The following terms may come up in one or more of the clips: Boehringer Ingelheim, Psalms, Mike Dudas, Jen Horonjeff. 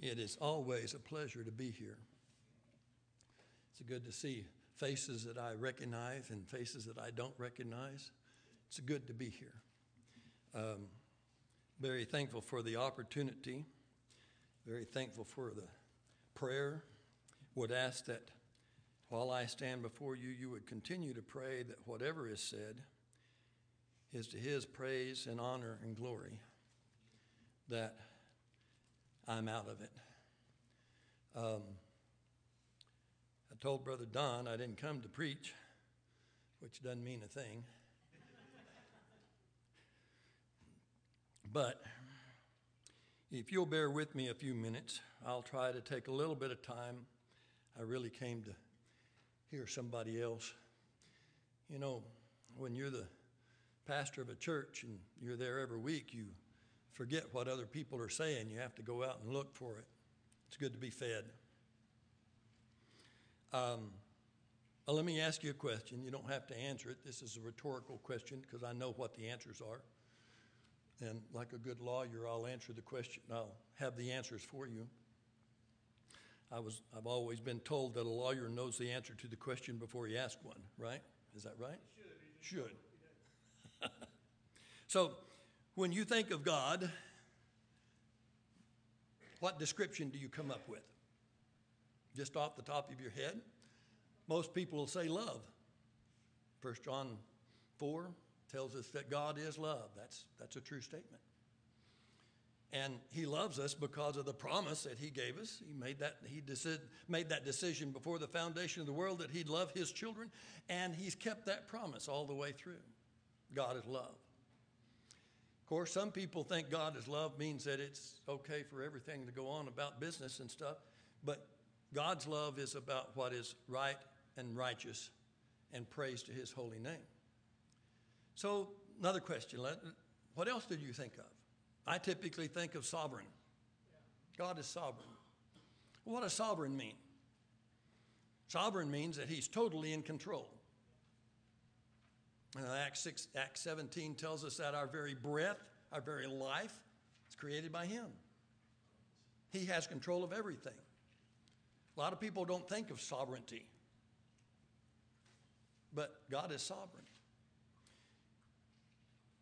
It is always a pleasure to be here. It's good to see faces that I recognize and faces that I don't recognize. It's good to be here. Very thankful for the opportunity. Very thankful for the prayer. Would ask that while I stand before you, you would continue to pray that whatever is said is to his praise and honor and glory, that I'm out of it. I told Brother Don I didn't come to preach, which doesn't mean a thing. But if you'll bear with me a few minutes, I'll try to take a little bit of time. I really came to hear somebody else. You know, when you're the pastor of a church and you're there every week, you forget what other people are saying. You have to go out and look for it. It's good to be fed. Let me ask you a question. You don't have to answer it. This is a rhetorical question because I know what the answers are. And like a good lawyer, I'll answer the question. I'll have the answers for you. I've always been told that a lawyer knows the answer to the question before he asks one, right? Is that right? Should. So when you think of God, what description do you come up with? Just off the top of your head, most people will say love. 1 John 4 tells us that God is love. That's a true statement. And he loves us because of the promise that he gave us. He made that decision before the foundation of the world that he'd love his children, and he's kept that promise all the way through. God is love. Of course, some people think God is love means that it's okay for everything to go on about business and stuff, but God's love is about what is right and righteous and praise to his holy name. So another question, what else did you think of? I typically think of sovereign. God is sovereign. What does sovereign mean? Sovereign means that he's totally in control. And Acts 17 tells us that our very breath, our very life is created by him. He has control of everything. A lot of people don't think of sovereignty, but God is sovereign.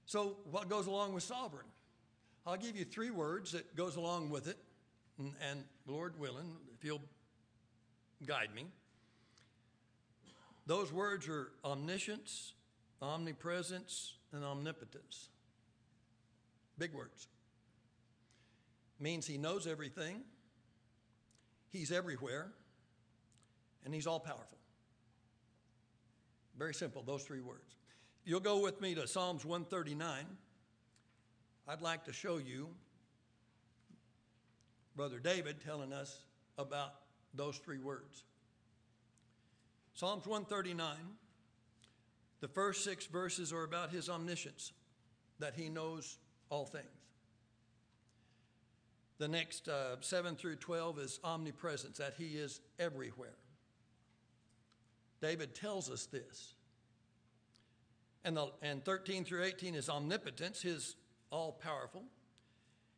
So what goes along with sovereign? I'll give you three words that goes along with it, and Lord willing, if you'll guide me. Those words are omniscience, omnipresence, and omnipotence. Big words. Means he knows everything. He's everywhere, and he's all-powerful. Very simple, those three words. You'll go with me to Psalms 139. I'd like to show you Brother David telling us about those three words. Psalms 139, the first six verses are about his omniscience, that he knows all things. The next 7 through 12 is omnipresence, that he is everywhere. David tells us this. And 13 through 18 is omnipotence, his all-powerful.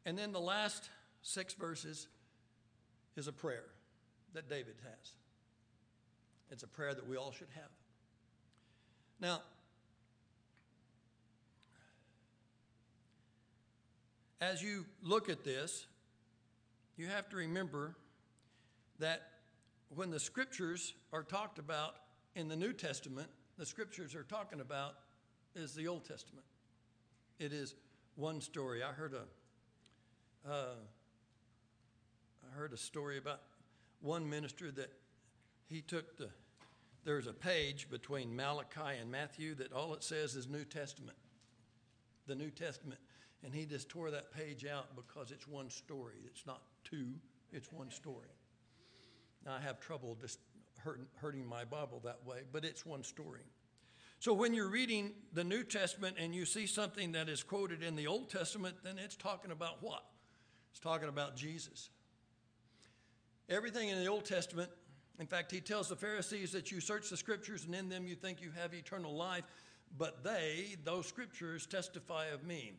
And then the last six verses is a prayer that David has. It's a prayer that we all should have. Now, as you look at this, you have to remember that when the scriptures are talked about in the New Testament, the scriptures are talking about is the Old Testament. It is one story. I heard a story about one minister that he took there's a page between Malachi and Matthew that all it says is New Testament, the New Testament. And he just tore that page out because it's one story. It's not two, it's one story. Now, I have trouble just hurting my Bible that way, but it's one story. So when you're reading the New Testament and you see something that is quoted in the Old Testament, then it's talking about what? It's talking about Jesus. Everything in the Old Testament, in fact, he tells the Pharisees that you search the scriptures and in them you think you have eternal life, but those scriptures testify of me.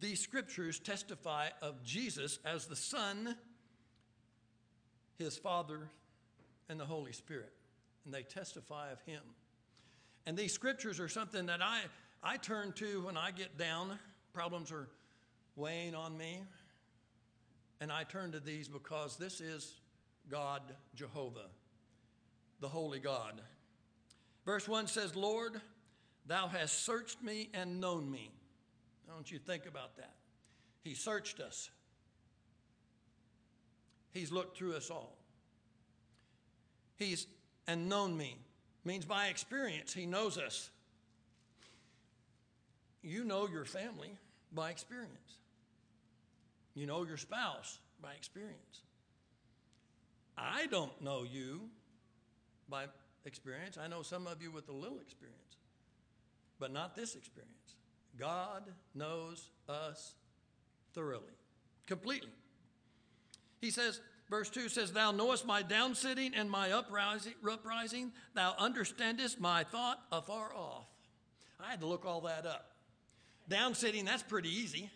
These scriptures testify of Jesus as the Son his Father, and the Holy Spirit. And they testify of him. And these scriptures are something that I turn to when I get down. Problems are weighing on me. And I turn to these because this is God, Jehovah, the Holy God. Verse 1 says, Lord, thou hast searched me and known me. Don't you think about that? He searched us. He's looked through us all. He's and known me. Means by experience, he knows us. You know your family by experience. You know your spouse by experience. I don't know you by experience. I know some of you with a little experience, but not this experience. God knows us thoroughly, completely. He says, verse 2 says, Thou knowest my downsitting and my uprising. Thou understandest my thought afar off. I had to look all that up. Downsitting, that's pretty easy.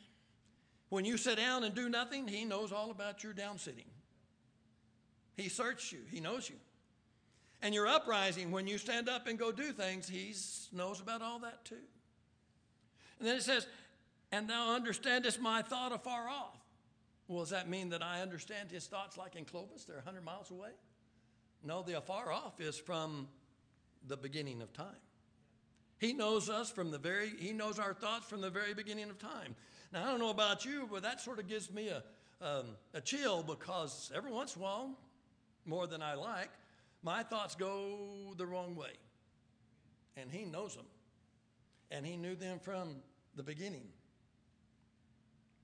When you sit down and do nothing, he knows all about your downsitting. He searched you. He knows you. And your uprising, when you stand up and go do things, he knows about all that too. And then it says, And thou understandest my thought afar off. Well, does that mean that I understand his thoughts like in Clovis? They're 100 miles away? No, the afar off is from the beginning of time. He knows us from the very, he knows our thoughts from the very beginning of time. Now, I don't know about you, but that sort of gives me a chill because every once in a while, more than I like, my thoughts go the wrong way. And he knows them. And he knew them from the beginning,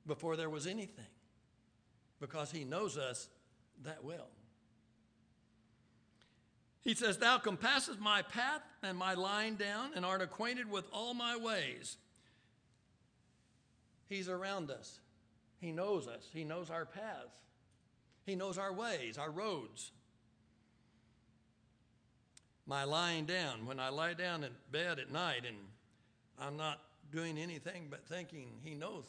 before there was anything. Because he knows us that well. He says, Thou compassest my path and my lying down and art acquainted with all my ways. He's around us. He knows us. He knows our paths. He knows our ways, our roads. My lying down. When I lie down in bed at night and I'm not doing anything but thinking, he knows.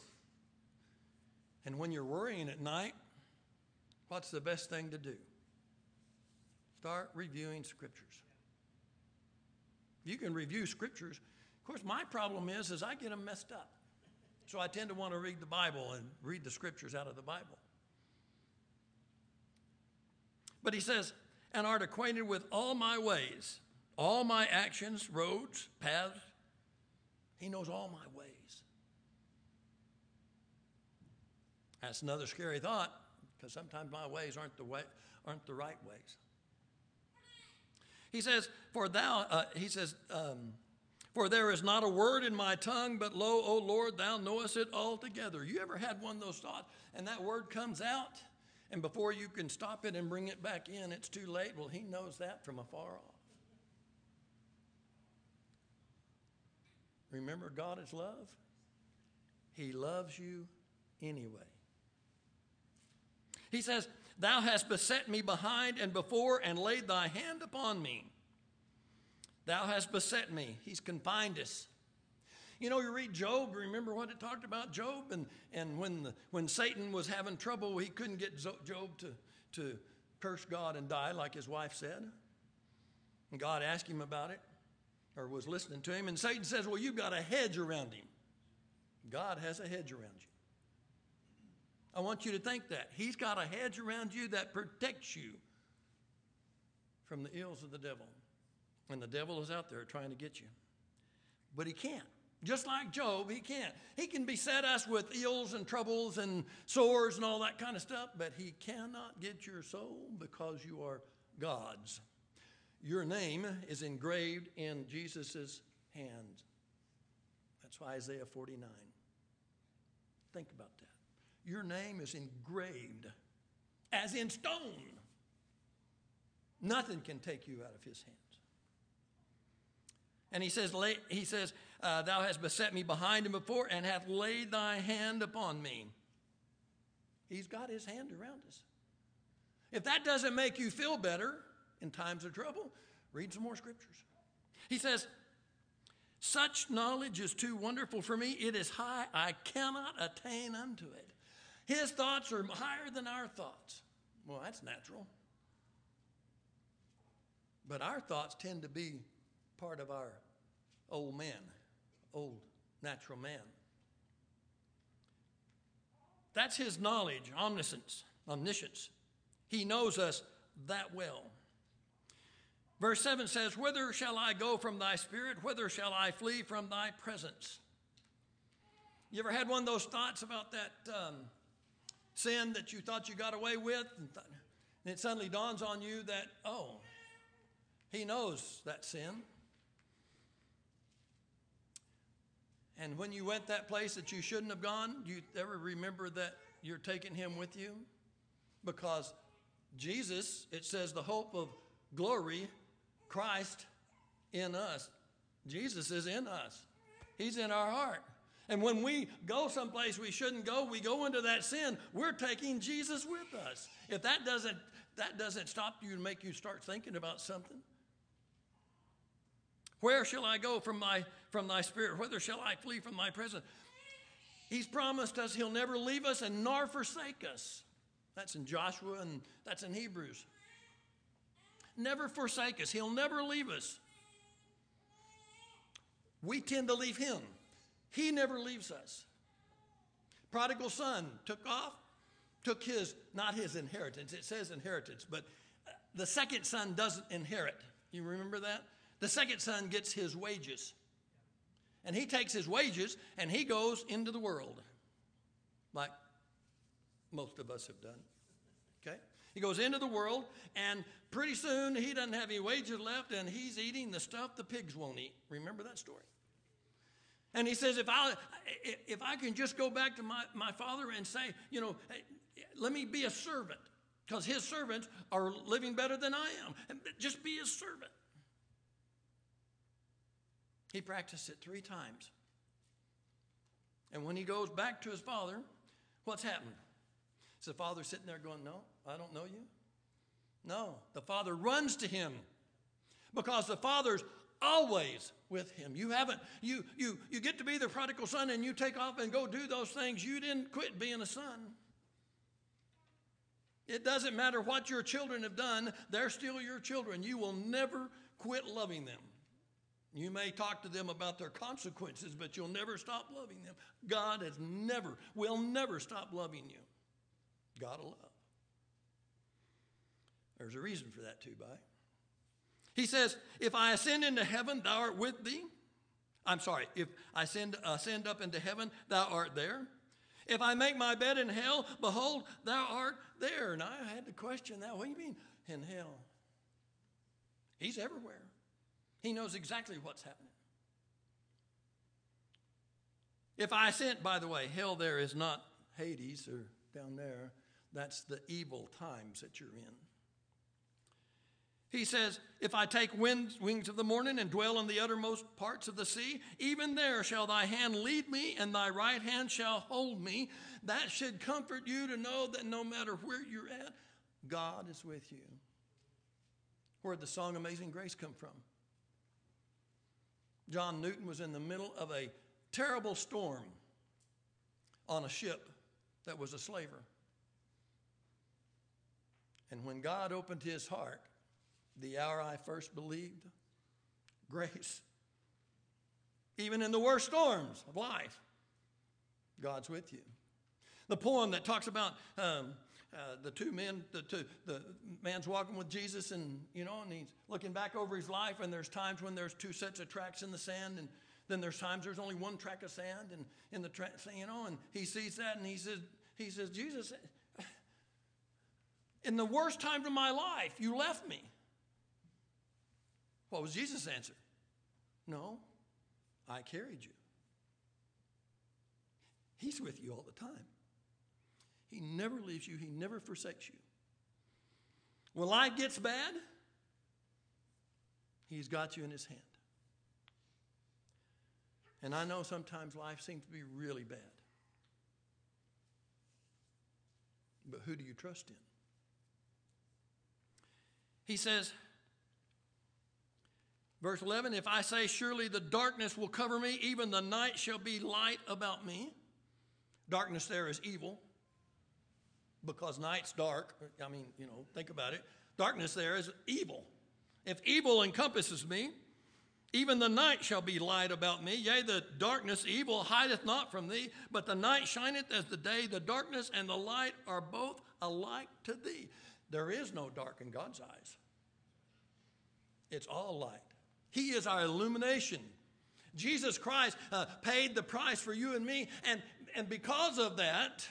And when you're worrying at night, what's the best thing to do? Start reviewing scriptures. You can review scriptures. Of course, my problem is I get them messed up. So I tend to want to read the Bible and read the scriptures out of the Bible. But he says, and art acquainted with all my ways, all my actions, roads, paths. He knows all my ways. That's another scary thought, because sometimes my ways aren't the right ways. He says, for there is not a word in my tongue, but lo, O Lord, thou knowest it altogether. You ever had one of those thoughts, and that word comes out, and before you can stop it and bring it back in, it's too late. Well, he knows that from afar off. Remember, God is love. He loves you anyway. He says, Thou hast beset me behind and before and laid thy hand upon me. Thou hast beset me. He's confined us. You know, you read Job. Remember what it talked about Job? And when Satan was having trouble, he couldn't get Job to curse God and die like his wife said. And God asked him about it, or was listening to him. And Satan says, well, you've got a hedge around him. God has a hedge around you. I want you to think that. He's got a hedge around you that protects you from the ills of the devil. And the devil is out there trying to get you. But he can't. Just like Job, he can't. He can beset us with ills and troubles and sores and all that kind of stuff, but he cannot get your soul because you are God's. Your name is engraved in Jesus' hands. That's why Isaiah 49. Think about that. Your name is engraved as in stone. Nothing can take you out of his hands. And he says, Thou hast beset me behind and before and hath laid thy hand upon me. He's got his hand around us. If that doesn't make you feel better in times of trouble, read some more scriptures. He says, such knowledge is too wonderful for me. It is high. I cannot attain unto it. His thoughts are higher than our thoughts. Well, that's natural. But our thoughts tend to be part of our old man, old natural man. That's his knowledge, omniscience. He knows us that well. Verse 7 says, "Whither shall I go from thy spirit? Whither shall I flee from thy presence?" You ever had one of those thoughts about that sin that you thought you got away with? And it suddenly dawns on you that, oh, he knows that sin. And when you went that place that you shouldn't have gone, do you ever remember that you're taking him with you? Because Jesus, it says, the hope of glory, Christ in us. Jesus is in us. He's in our heart. And when we go someplace we shouldn't go, we go into that sin, we're taking Jesus with us. If that doesn't stop you and make you start thinking about something. Where shall I go from thy spirit? Whither shall I flee from thy presence? He's promised us he'll never leave us and nor forsake us. That's in Joshua and that's in Hebrews. Never forsake us. He'll never leave us. We tend to leave him. He never leaves us. Prodigal son took off, took his, not his inheritance. It says inheritance, but the second son doesn't inherit. You remember that? The second son gets his wages. And he takes his wages and he goes into the world, like most of us have done. Okay? He goes into the world, and pretty soon he doesn't have any wages left, and he's eating the stuff the pigs won't eat. Remember that story? And he says, if I can just go back to my father and say, you know, hey, let me be a servant, because his servants are living better than I am. And just be his servant. He practiced it 3 times. And when he goes back to his father, what's happened? Is the father sitting there going, no, I don't know you? No, the father runs to him because the father's always with him. You haven't, you get to be the prodigal son and you take off and go do those things. You didn't quit being a son. It doesn't matter what your children have done. They're still your children. You will never quit loving them. You may talk to them about their consequences, but you'll never stop loving them. God will never stop loving you. God will love. There's a reason for that too, by. He says, if I ascend into heaven, thou art with thee. I'm sorry, if I ascend up into heaven, thou art there. If I make my bed in hell, behold, thou art there. And I had to question that. What do you mean in hell? He's everywhere. He knows exactly what's happening. If I ascend, by the way, hell there is not Hades or down there. That's the evil times that you're in. He says, if I take wings of the morning and dwell in the uttermost parts of the sea, even there shall thy hand lead me and thy right hand shall hold me. That should comfort you to know that no matter where you're at, God is with you. Where'd the song Amazing Grace come from? John Newton was in the middle of a terrible storm on a ship that was a slaver. And when God opened his heart, the hour I first believed, grace. Even in the worst storms of life, God's with you. The poem that talks about the man's walking with Jesus, and you know, and he's looking back over his life, and there's times when there's 2 sets of tracks in the sand, and then there's times there's only 1 track of sand, and in the track, you know, and he sees that, and he says, Jesus, in the worst time of my life, you left me. What was Jesus' answer? No, I carried you. He's with you all the time. He never leaves you. He never forsakes you. When life gets bad, he's got you in his hand. And I know sometimes life seems to be really bad. But who do you trust in? He says, verse 11, if I say, surely the darkness will cover me, even the night shall be light about me. Darkness there is evil, because night's dark. I mean, you know, think about it. Darkness there is evil. If evil encompasses me, even the night shall be light about me. Yea, the darkness, evil, hideth not from thee, but the night shineth as the day. The darkness and the light are both alike to thee. There is no dark in God's eyes. It's all light. He is our illumination. Jesus Christ paid the price for you and me, and because of that,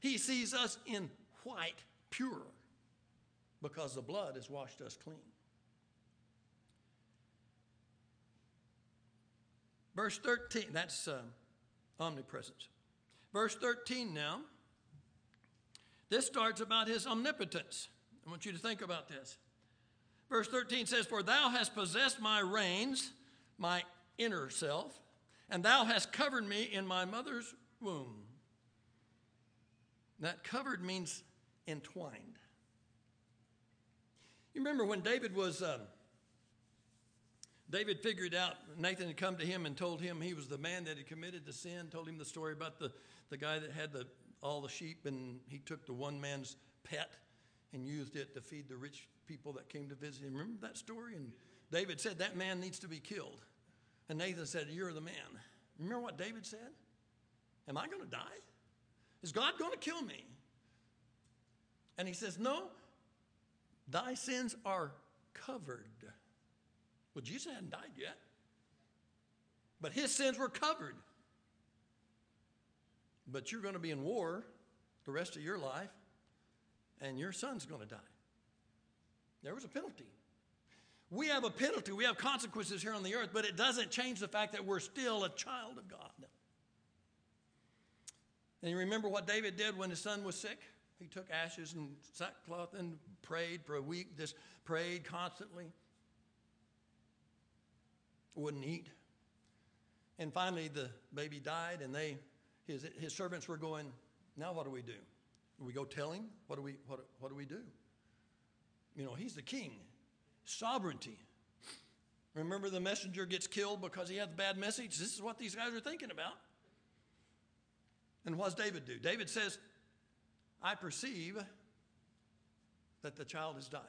he sees us in white, pure, because the blood has washed us clean. Verse 13, that's omnipresence. Verse 13 now, this starts about his omnipotence. I want you to think about this. Verse 13 says, for thou hast possessed my reins, my inner self, and thou hast covered me in my mother's womb. That covered means entwined. You remember when David was... David figured out, Nathan had come to him and told him he was the man that had committed the sin, told him the story about the guy that had all the sheep, and he took the one man's pet and used it to feed the rich people that came to visit him. Remember that story? And David said, that man needs to be killed. And Nathan said, you're the man. Remember what David said? Am I going to die? Is God going to kill me? And he says, no, thy sins are covered. Well, Jesus hadn't died yet, but his sins were covered. But you're going to be in war the rest of your life, and your son's going to die. There was a penalty. We have a penalty. We have consequences here on the earth, but it doesn't change the fact that we're still a child of God. And you remember what David did when his son was sick? He took ashes and sackcloth and prayed for a week, just prayed constantly. Wouldn't eat. And finally the baby died, and his servants were going, now what do we do? We go tell him? What do we do? You know, he's the king. Sovereignty. Remember, the messenger gets killed because he had the bad message? This is what these guys are thinking about. And what does David do? David says, I perceive that the child has died.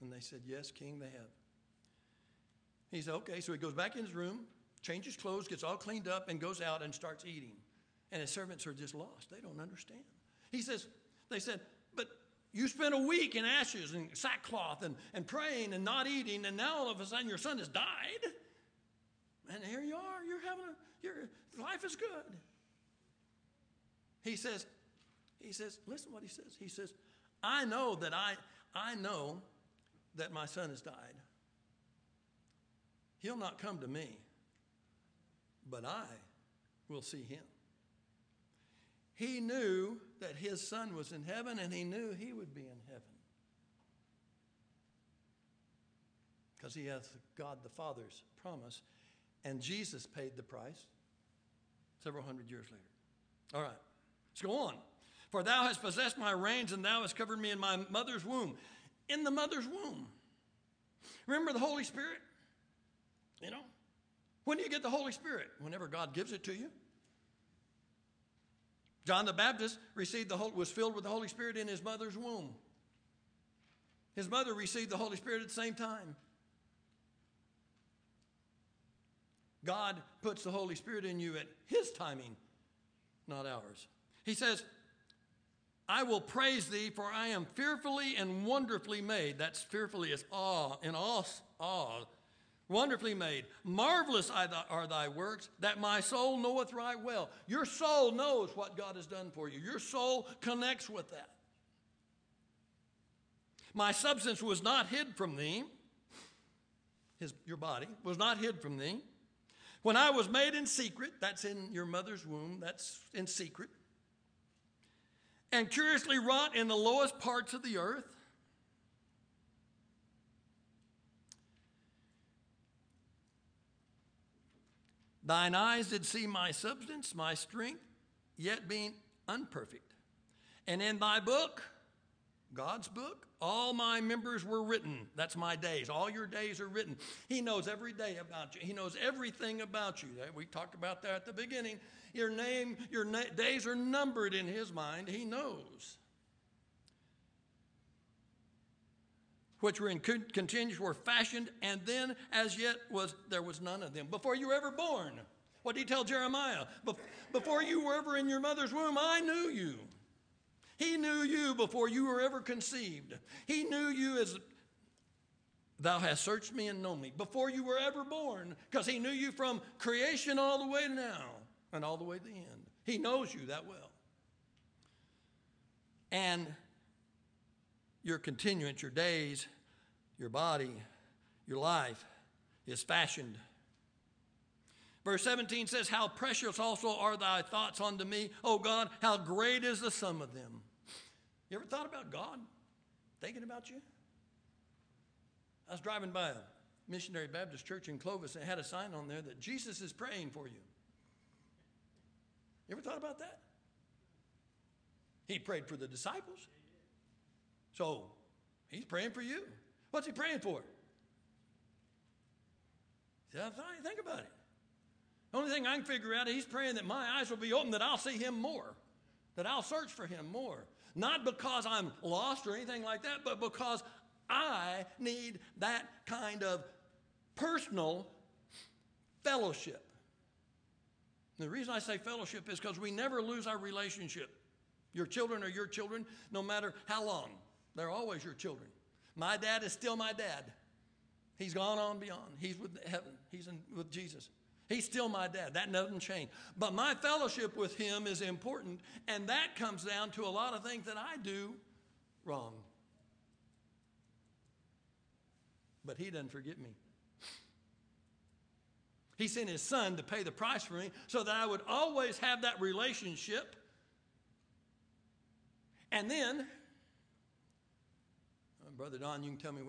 And they said, yes, king, they have. He said, okay, so he goes back in his room, changes clothes, gets all cleaned up, and goes out and starts eating. And his servants are just lost. They don't understand. He says, they said, but you spent a week in ashes and sackcloth and praying and not eating, and now all of a sudden your son has died. And here you are. Your life is good. He says, listen to what he says. He says, I know that my son has died. He'll not come to me, but I will see him. He knew that his son was in heaven, and he knew he would be in heaven because he has God the Father's promise, and Jesus paid the price several hundred years later. All right, let's go on. For thou hast possessed my reins, and thou hast covered me in my mother's womb. In the mother's womb. Remember the Holy Spirit? You know, when do you get the Holy Spirit? Whenever God gives it to you. John the Baptist was filled with the Holy Spirit in his mother's womb. His mother received the Holy Spirit at the same time. God puts the Holy Spirit in you at his timing, not ours. He says, I will praise thee, for I am fearfully and wonderfully made. That's fearfully, it's awe, in awe. Wonderfully made. Marvelous are thy works, that my soul knoweth right well. Your soul knows what God has done for you. Your soul connects with that. My substance was not hid from thee. Your body was not hid from thee. When I was made in secret, that's in your mother's womb, that's in secret, and curiously wrought in the lowest parts of the earth. Thine eyes did see my substance, my strength, yet being unperfect. And in thy book, God's book, all my members were written. That's my days. All your days are written. He knows every day about you. He knows everything about you. We talked about that at the beginning. Your days are numbered in his mind. He knows. which were in continuance were fashioned, and then as yet there was none of them. Before you were ever born. What did he tell Jeremiah? Before you were ever in your mother's womb, I knew you. He knew you before you were ever conceived. He knew you as, thou hast searched me and known me, before you were ever born, because he knew you from creation all the way to now and all the way to the end. He knows you that well. And your continuance, your days, your body, your life is fashioned. Verse 17 says, how precious also are thy thoughts unto me, O God, how great is the sum of them. You ever thought about God thinking about you? I was driving by a missionary Baptist church in Clovis and had a sign on there that Jesus is praying for you. You ever thought about that? He prayed for the disciples. So he's praying for you. What's he praying for? Think about it. The only thing I can figure out is he's praying that my eyes will be open, that I'll see him more, that I'll search for him more. Not because I'm lost or anything like that, but because I need that kind of personal fellowship. And the reason I say fellowship is because we never lose our relationship. Your children are your children no matter how long. They're always your children. My dad is still my dad. He's gone on beyond. He's with heaven. He's with Jesus. He's still my dad. That doesn't change. But my fellowship with him is important, and that comes down to a lot of things that I do wrong. But he doesn't forget me. He sent his son to pay the price for me so that I would always have that relationship. And then, Brother Don, you can tell me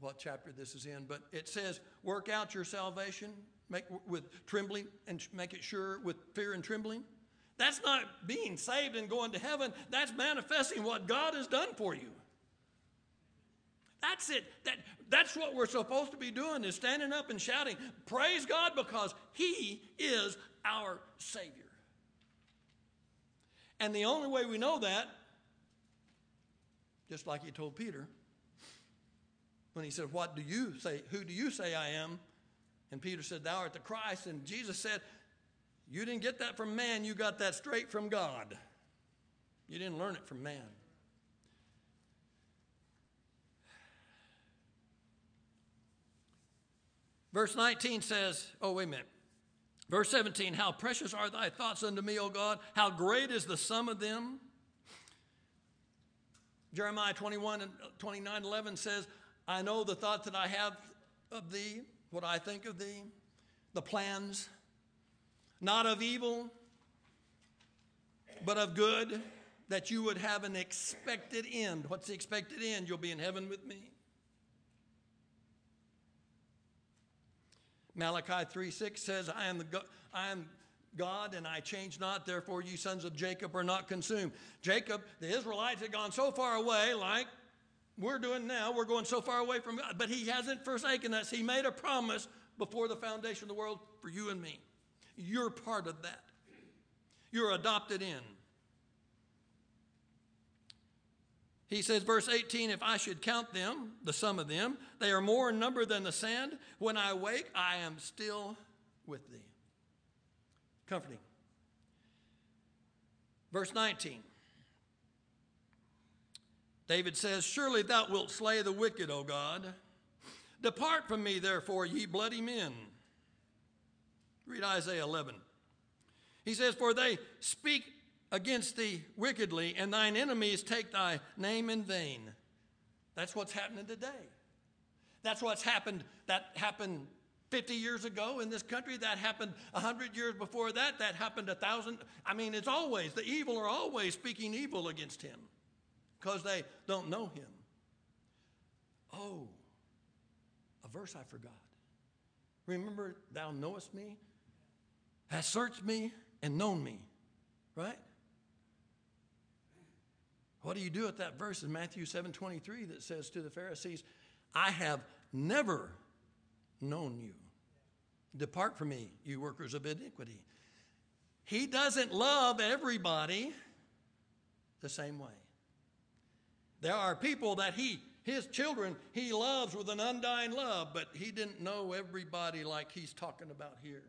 what chapter this is in, but it says, work out your salvation with trembling and make it sure with fear and trembling. That's not being saved and going to heaven. That's manifesting what God has done for you. That's it. That's what we're supposed to be doing, is standing up and shouting, praise God, because he is our Savior. And the only way we know that, just like he told Peter, when he said, what do you say? Who do you say I am? And Peter said, thou art the Christ. And Jesus said, you didn't get that from man. You got that straight from God. You didn't learn it from man. Verse 19 says, oh, wait a minute. Verse 17, how precious are thy thoughts unto me, O God. How great is the sum of them. Jeremiah 21 and 29, 11 says, I know the thoughts that I have of thee, what I think of thee, the plans, not of evil, but of good, that you would have an expected end. What's the expected end? You'll be in heaven with me. Malachi 3:6 says, I am God and I change not, therefore you sons of Jacob are not consumed. Jacob, the Israelites had gone so far away, like we're doing now, we're going so far away from God, but he hasn't forsaken us. He made a promise before the foundation of the world for you and me. You're part of that. You're adopted in. He says, verse 18, if I should count them, the sum of them, they are more in number than the sand. When I wake, I am still with thee. Comforting. Verse 19. David says, surely thou wilt slay the wicked, O God. Depart from me, therefore, ye bloody men. Read Isaiah 11. He says, for they speak against thee wickedly, and thine enemies take thy name in vain. That's what's happening today. That's what's happened. That happened 50 years ago in this country. That happened 100 years before that. That happened 1,000. I mean, it's always, the evil are always speaking evil against him because they don't know him. Oh, a verse I forgot. Remember, thou knowest me, hast searched me and known me, right? What do you do with that verse in Matthew 7:23 that says to the Pharisees, I have never known you. Depart from me, you workers of iniquity. He doesn't love everybody the same way. There are people that his children, he loves with an undying love, but he didn't know everybody like he's talking about here.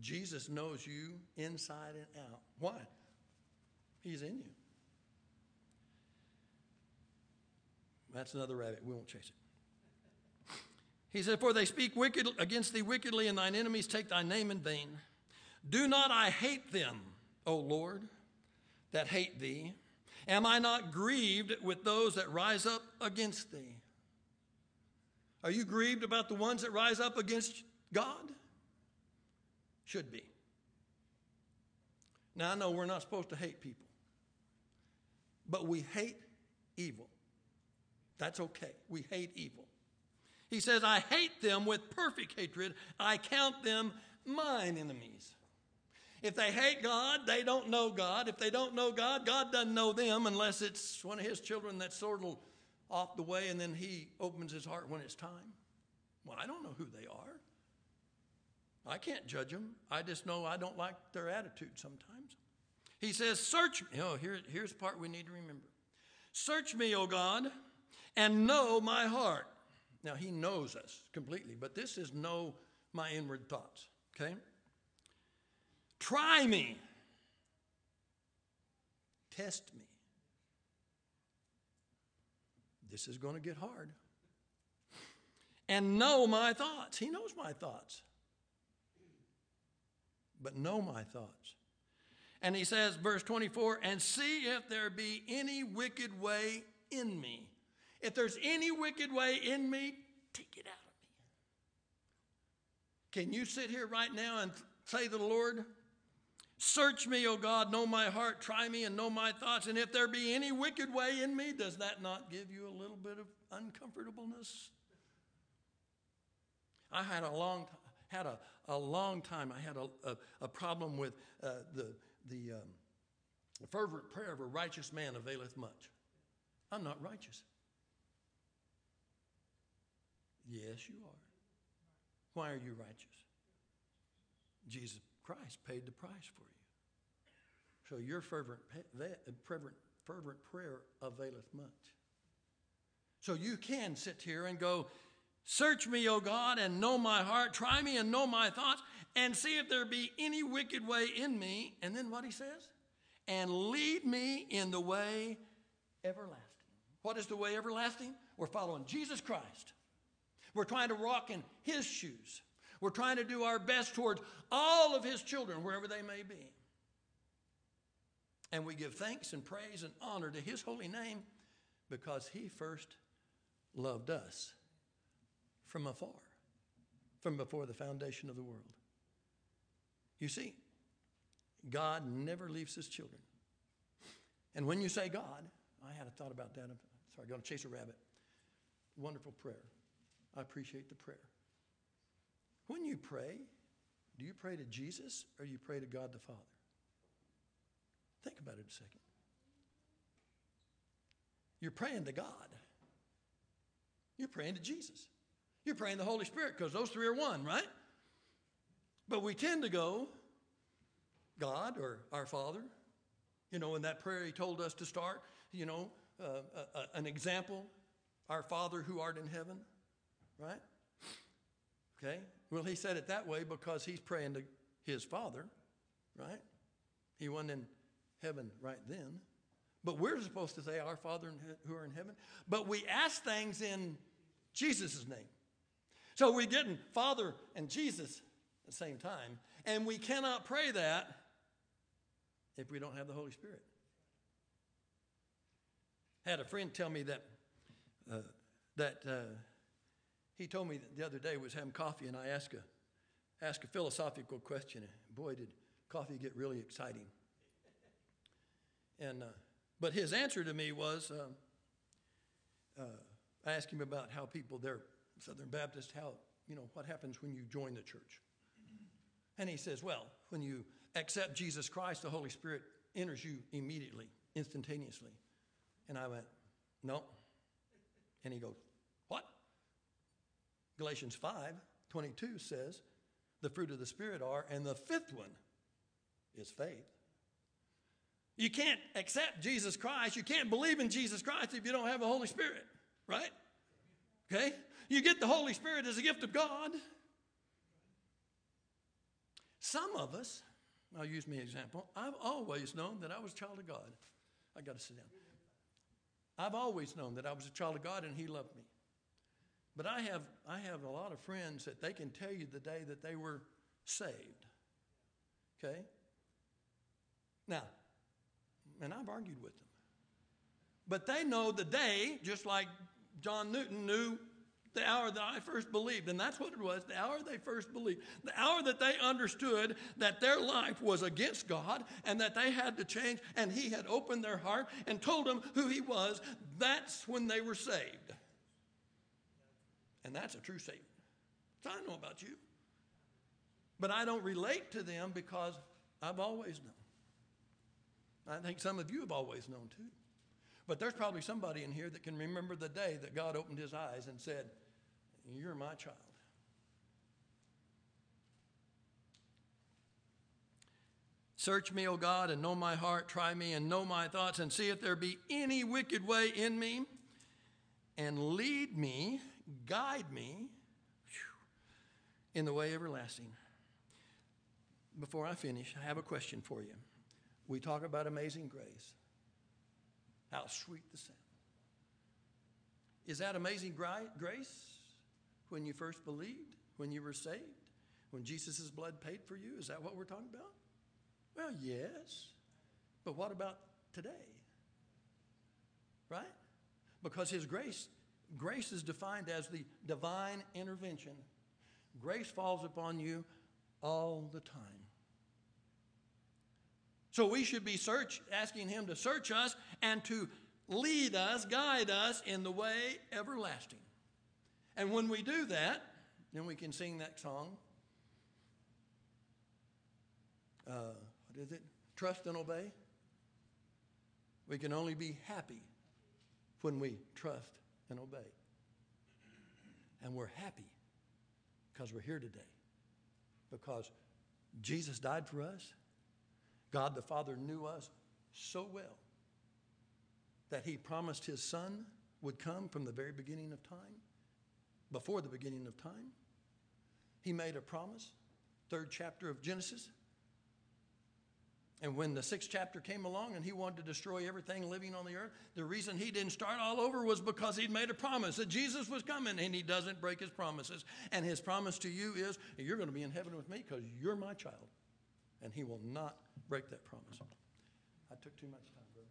Jesus knows you inside and out. Why? He's in you. That's another rabbit. We won't chase it. He said, for they speak wicked against thee wickedly, and thine enemies take thy name in vain. Do not I hate them, O Lord, that hate thee? Am I not grieved with those that rise up against thee? Are you grieved about the ones that rise up against God? Should be. Now, I know we're not supposed to hate people, but we hate evil. That's okay. We hate evil. He says, I hate them with perfect hatred. I count them mine enemies. If they hate God, they don't know God. If they don't know God, God doesn't know them unless it's one of his children that's sort of off the way, and then he opens his heart when it's time. Well, I don't know who they are. I can't judge them. I just know I don't like their attitude sometimes. He says, search me. Oh, here's the part we need to remember. Search me, O God, and know my heart. Now, he knows us completely, but this is know my inward thoughts, okay? Try me. Test me. This is going to get hard. And know my thoughts. He knows my thoughts. But know my thoughts. And he says, verse 24, and see if there be any wicked way in me. If there's any wicked way in me, take it out of me. Can you sit here right now and say to the Lord, search me, O God, know my heart, try me and know my thoughts, and if there be any wicked way in me, does that not give you a little bit of uncomfortableness? I had a long time, I had a problem with the fervent prayer of a righteous man availeth much. I'm not righteous. Yes, you are. Why are you righteous? Jesus Christ paid the price for you. So your fervent prayer availeth much. So you can sit here and go, search me, O God, and know my heart. Try me and know my thoughts, and see if there be any wicked way in me. And then what he says? And lead me in the way everlasting. What is the way everlasting? We're following Jesus Christ. We're trying to walk in his shoes. We're trying to do our best towards all of his children, wherever they may be. And we give thanks and praise and honor to his holy name because he first loved us from afar, from before the foundation of the world. You see, God never leaves his children. And when you say God, I had a thought about that. I'm sorry, I'm going to chase a rabbit. Wonderful prayer. I appreciate the prayer. When you pray, do you pray to Jesus or you pray to God the Father? Think about it a second. You're praying to God. You're praying to Jesus. You're praying the Holy Spirit because those three are one, right? But we tend to go, God or our Father. You know, in that prayer he told us to start, you know, an example, our Father who art in heaven, right? Okay? Well, he said it that way because he's praying to his Father, right? He wasn't in heaven right then. But we're supposed to say, our Father who are in heaven. But we ask things in Jesus' name. So we're getting Father and Jesus at the same time. And we cannot pray that if we don't have the Holy Spirit. I had a friend tell me that, he told me the other day was having coffee, and I asked a philosophical question. And boy, did coffee get really exciting. And but his answer to me was, I asked him about how people there, Southern Baptist, how, you know, what happens when you join the church. And he says, well, when you accept Jesus Christ, the Holy Spirit enters you immediately, instantaneously. And I went, no. And he goes, what? Galatians 5:22 says, the fruit of the Spirit are, and the fifth one is faith. You can't accept Jesus Christ. You can't believe in Jesus Christ if you don't have the Holy Spirit, right? Okay? You get the Holy Spirit as a gift of God. Some of us, I'll use me as an example. I've always known that I was a child of God. I got to sit down. I've always known that I was a child of God and he loved me. But I have a lot of friends that they can tell you the day that they were saved. Okay? Now, and I've argued with them. But they know the day, just like John Newton knew the hour that I first believed. And that's what it was, the hour they first believed. The hour that they understood that their life was against God and that they had to change, and he had opened their heart and told them who he was. That's when they were saved. And that's a true statement. So I know about you. But I don't relate to them because I've always known. I think some of you have always known too. But there's probably somebody in here that can remember the day that God opened his eyes and said, "You're my child." Search me, O God, and know my heart. Try me and know my thoughts, and see if there be any wicked way in me, and lead me, guide me in the way everlasting. Before I finish, I have a question for you. We talk about amazing grace. How sweet the sound. Is that amazing grace when you first believed, when you were saved, when Jesus' blood paid for you? Is that what we're talking about? Well, yes. But what about today? Right? Because his grace is defined as the divine intervention. Grace falls upon you all the time. So we should be asking him to search us and to lead us, guide us in the way everlasting. And when we do that, then we can sing that song. What is it? Trust and obey. We can only be happy when we trust and obey. And we're happy because we're here today. Because Jesus died for us. God the Father knew us so well that he promised his Son would come from the very beginning of time, before the beginning of time. He made a promise, 3rd chapter of Genesis. And when the 6th chapter came along and he wanted to destroy everything living on the earth, the reason he didn't start all over was because he'd made a promise that Jesus was coming, and he doesn't break his promises. And his promise to you is, you're going to be in heaven with me because you're my child. And he will not break that promise. I took too much time, brother.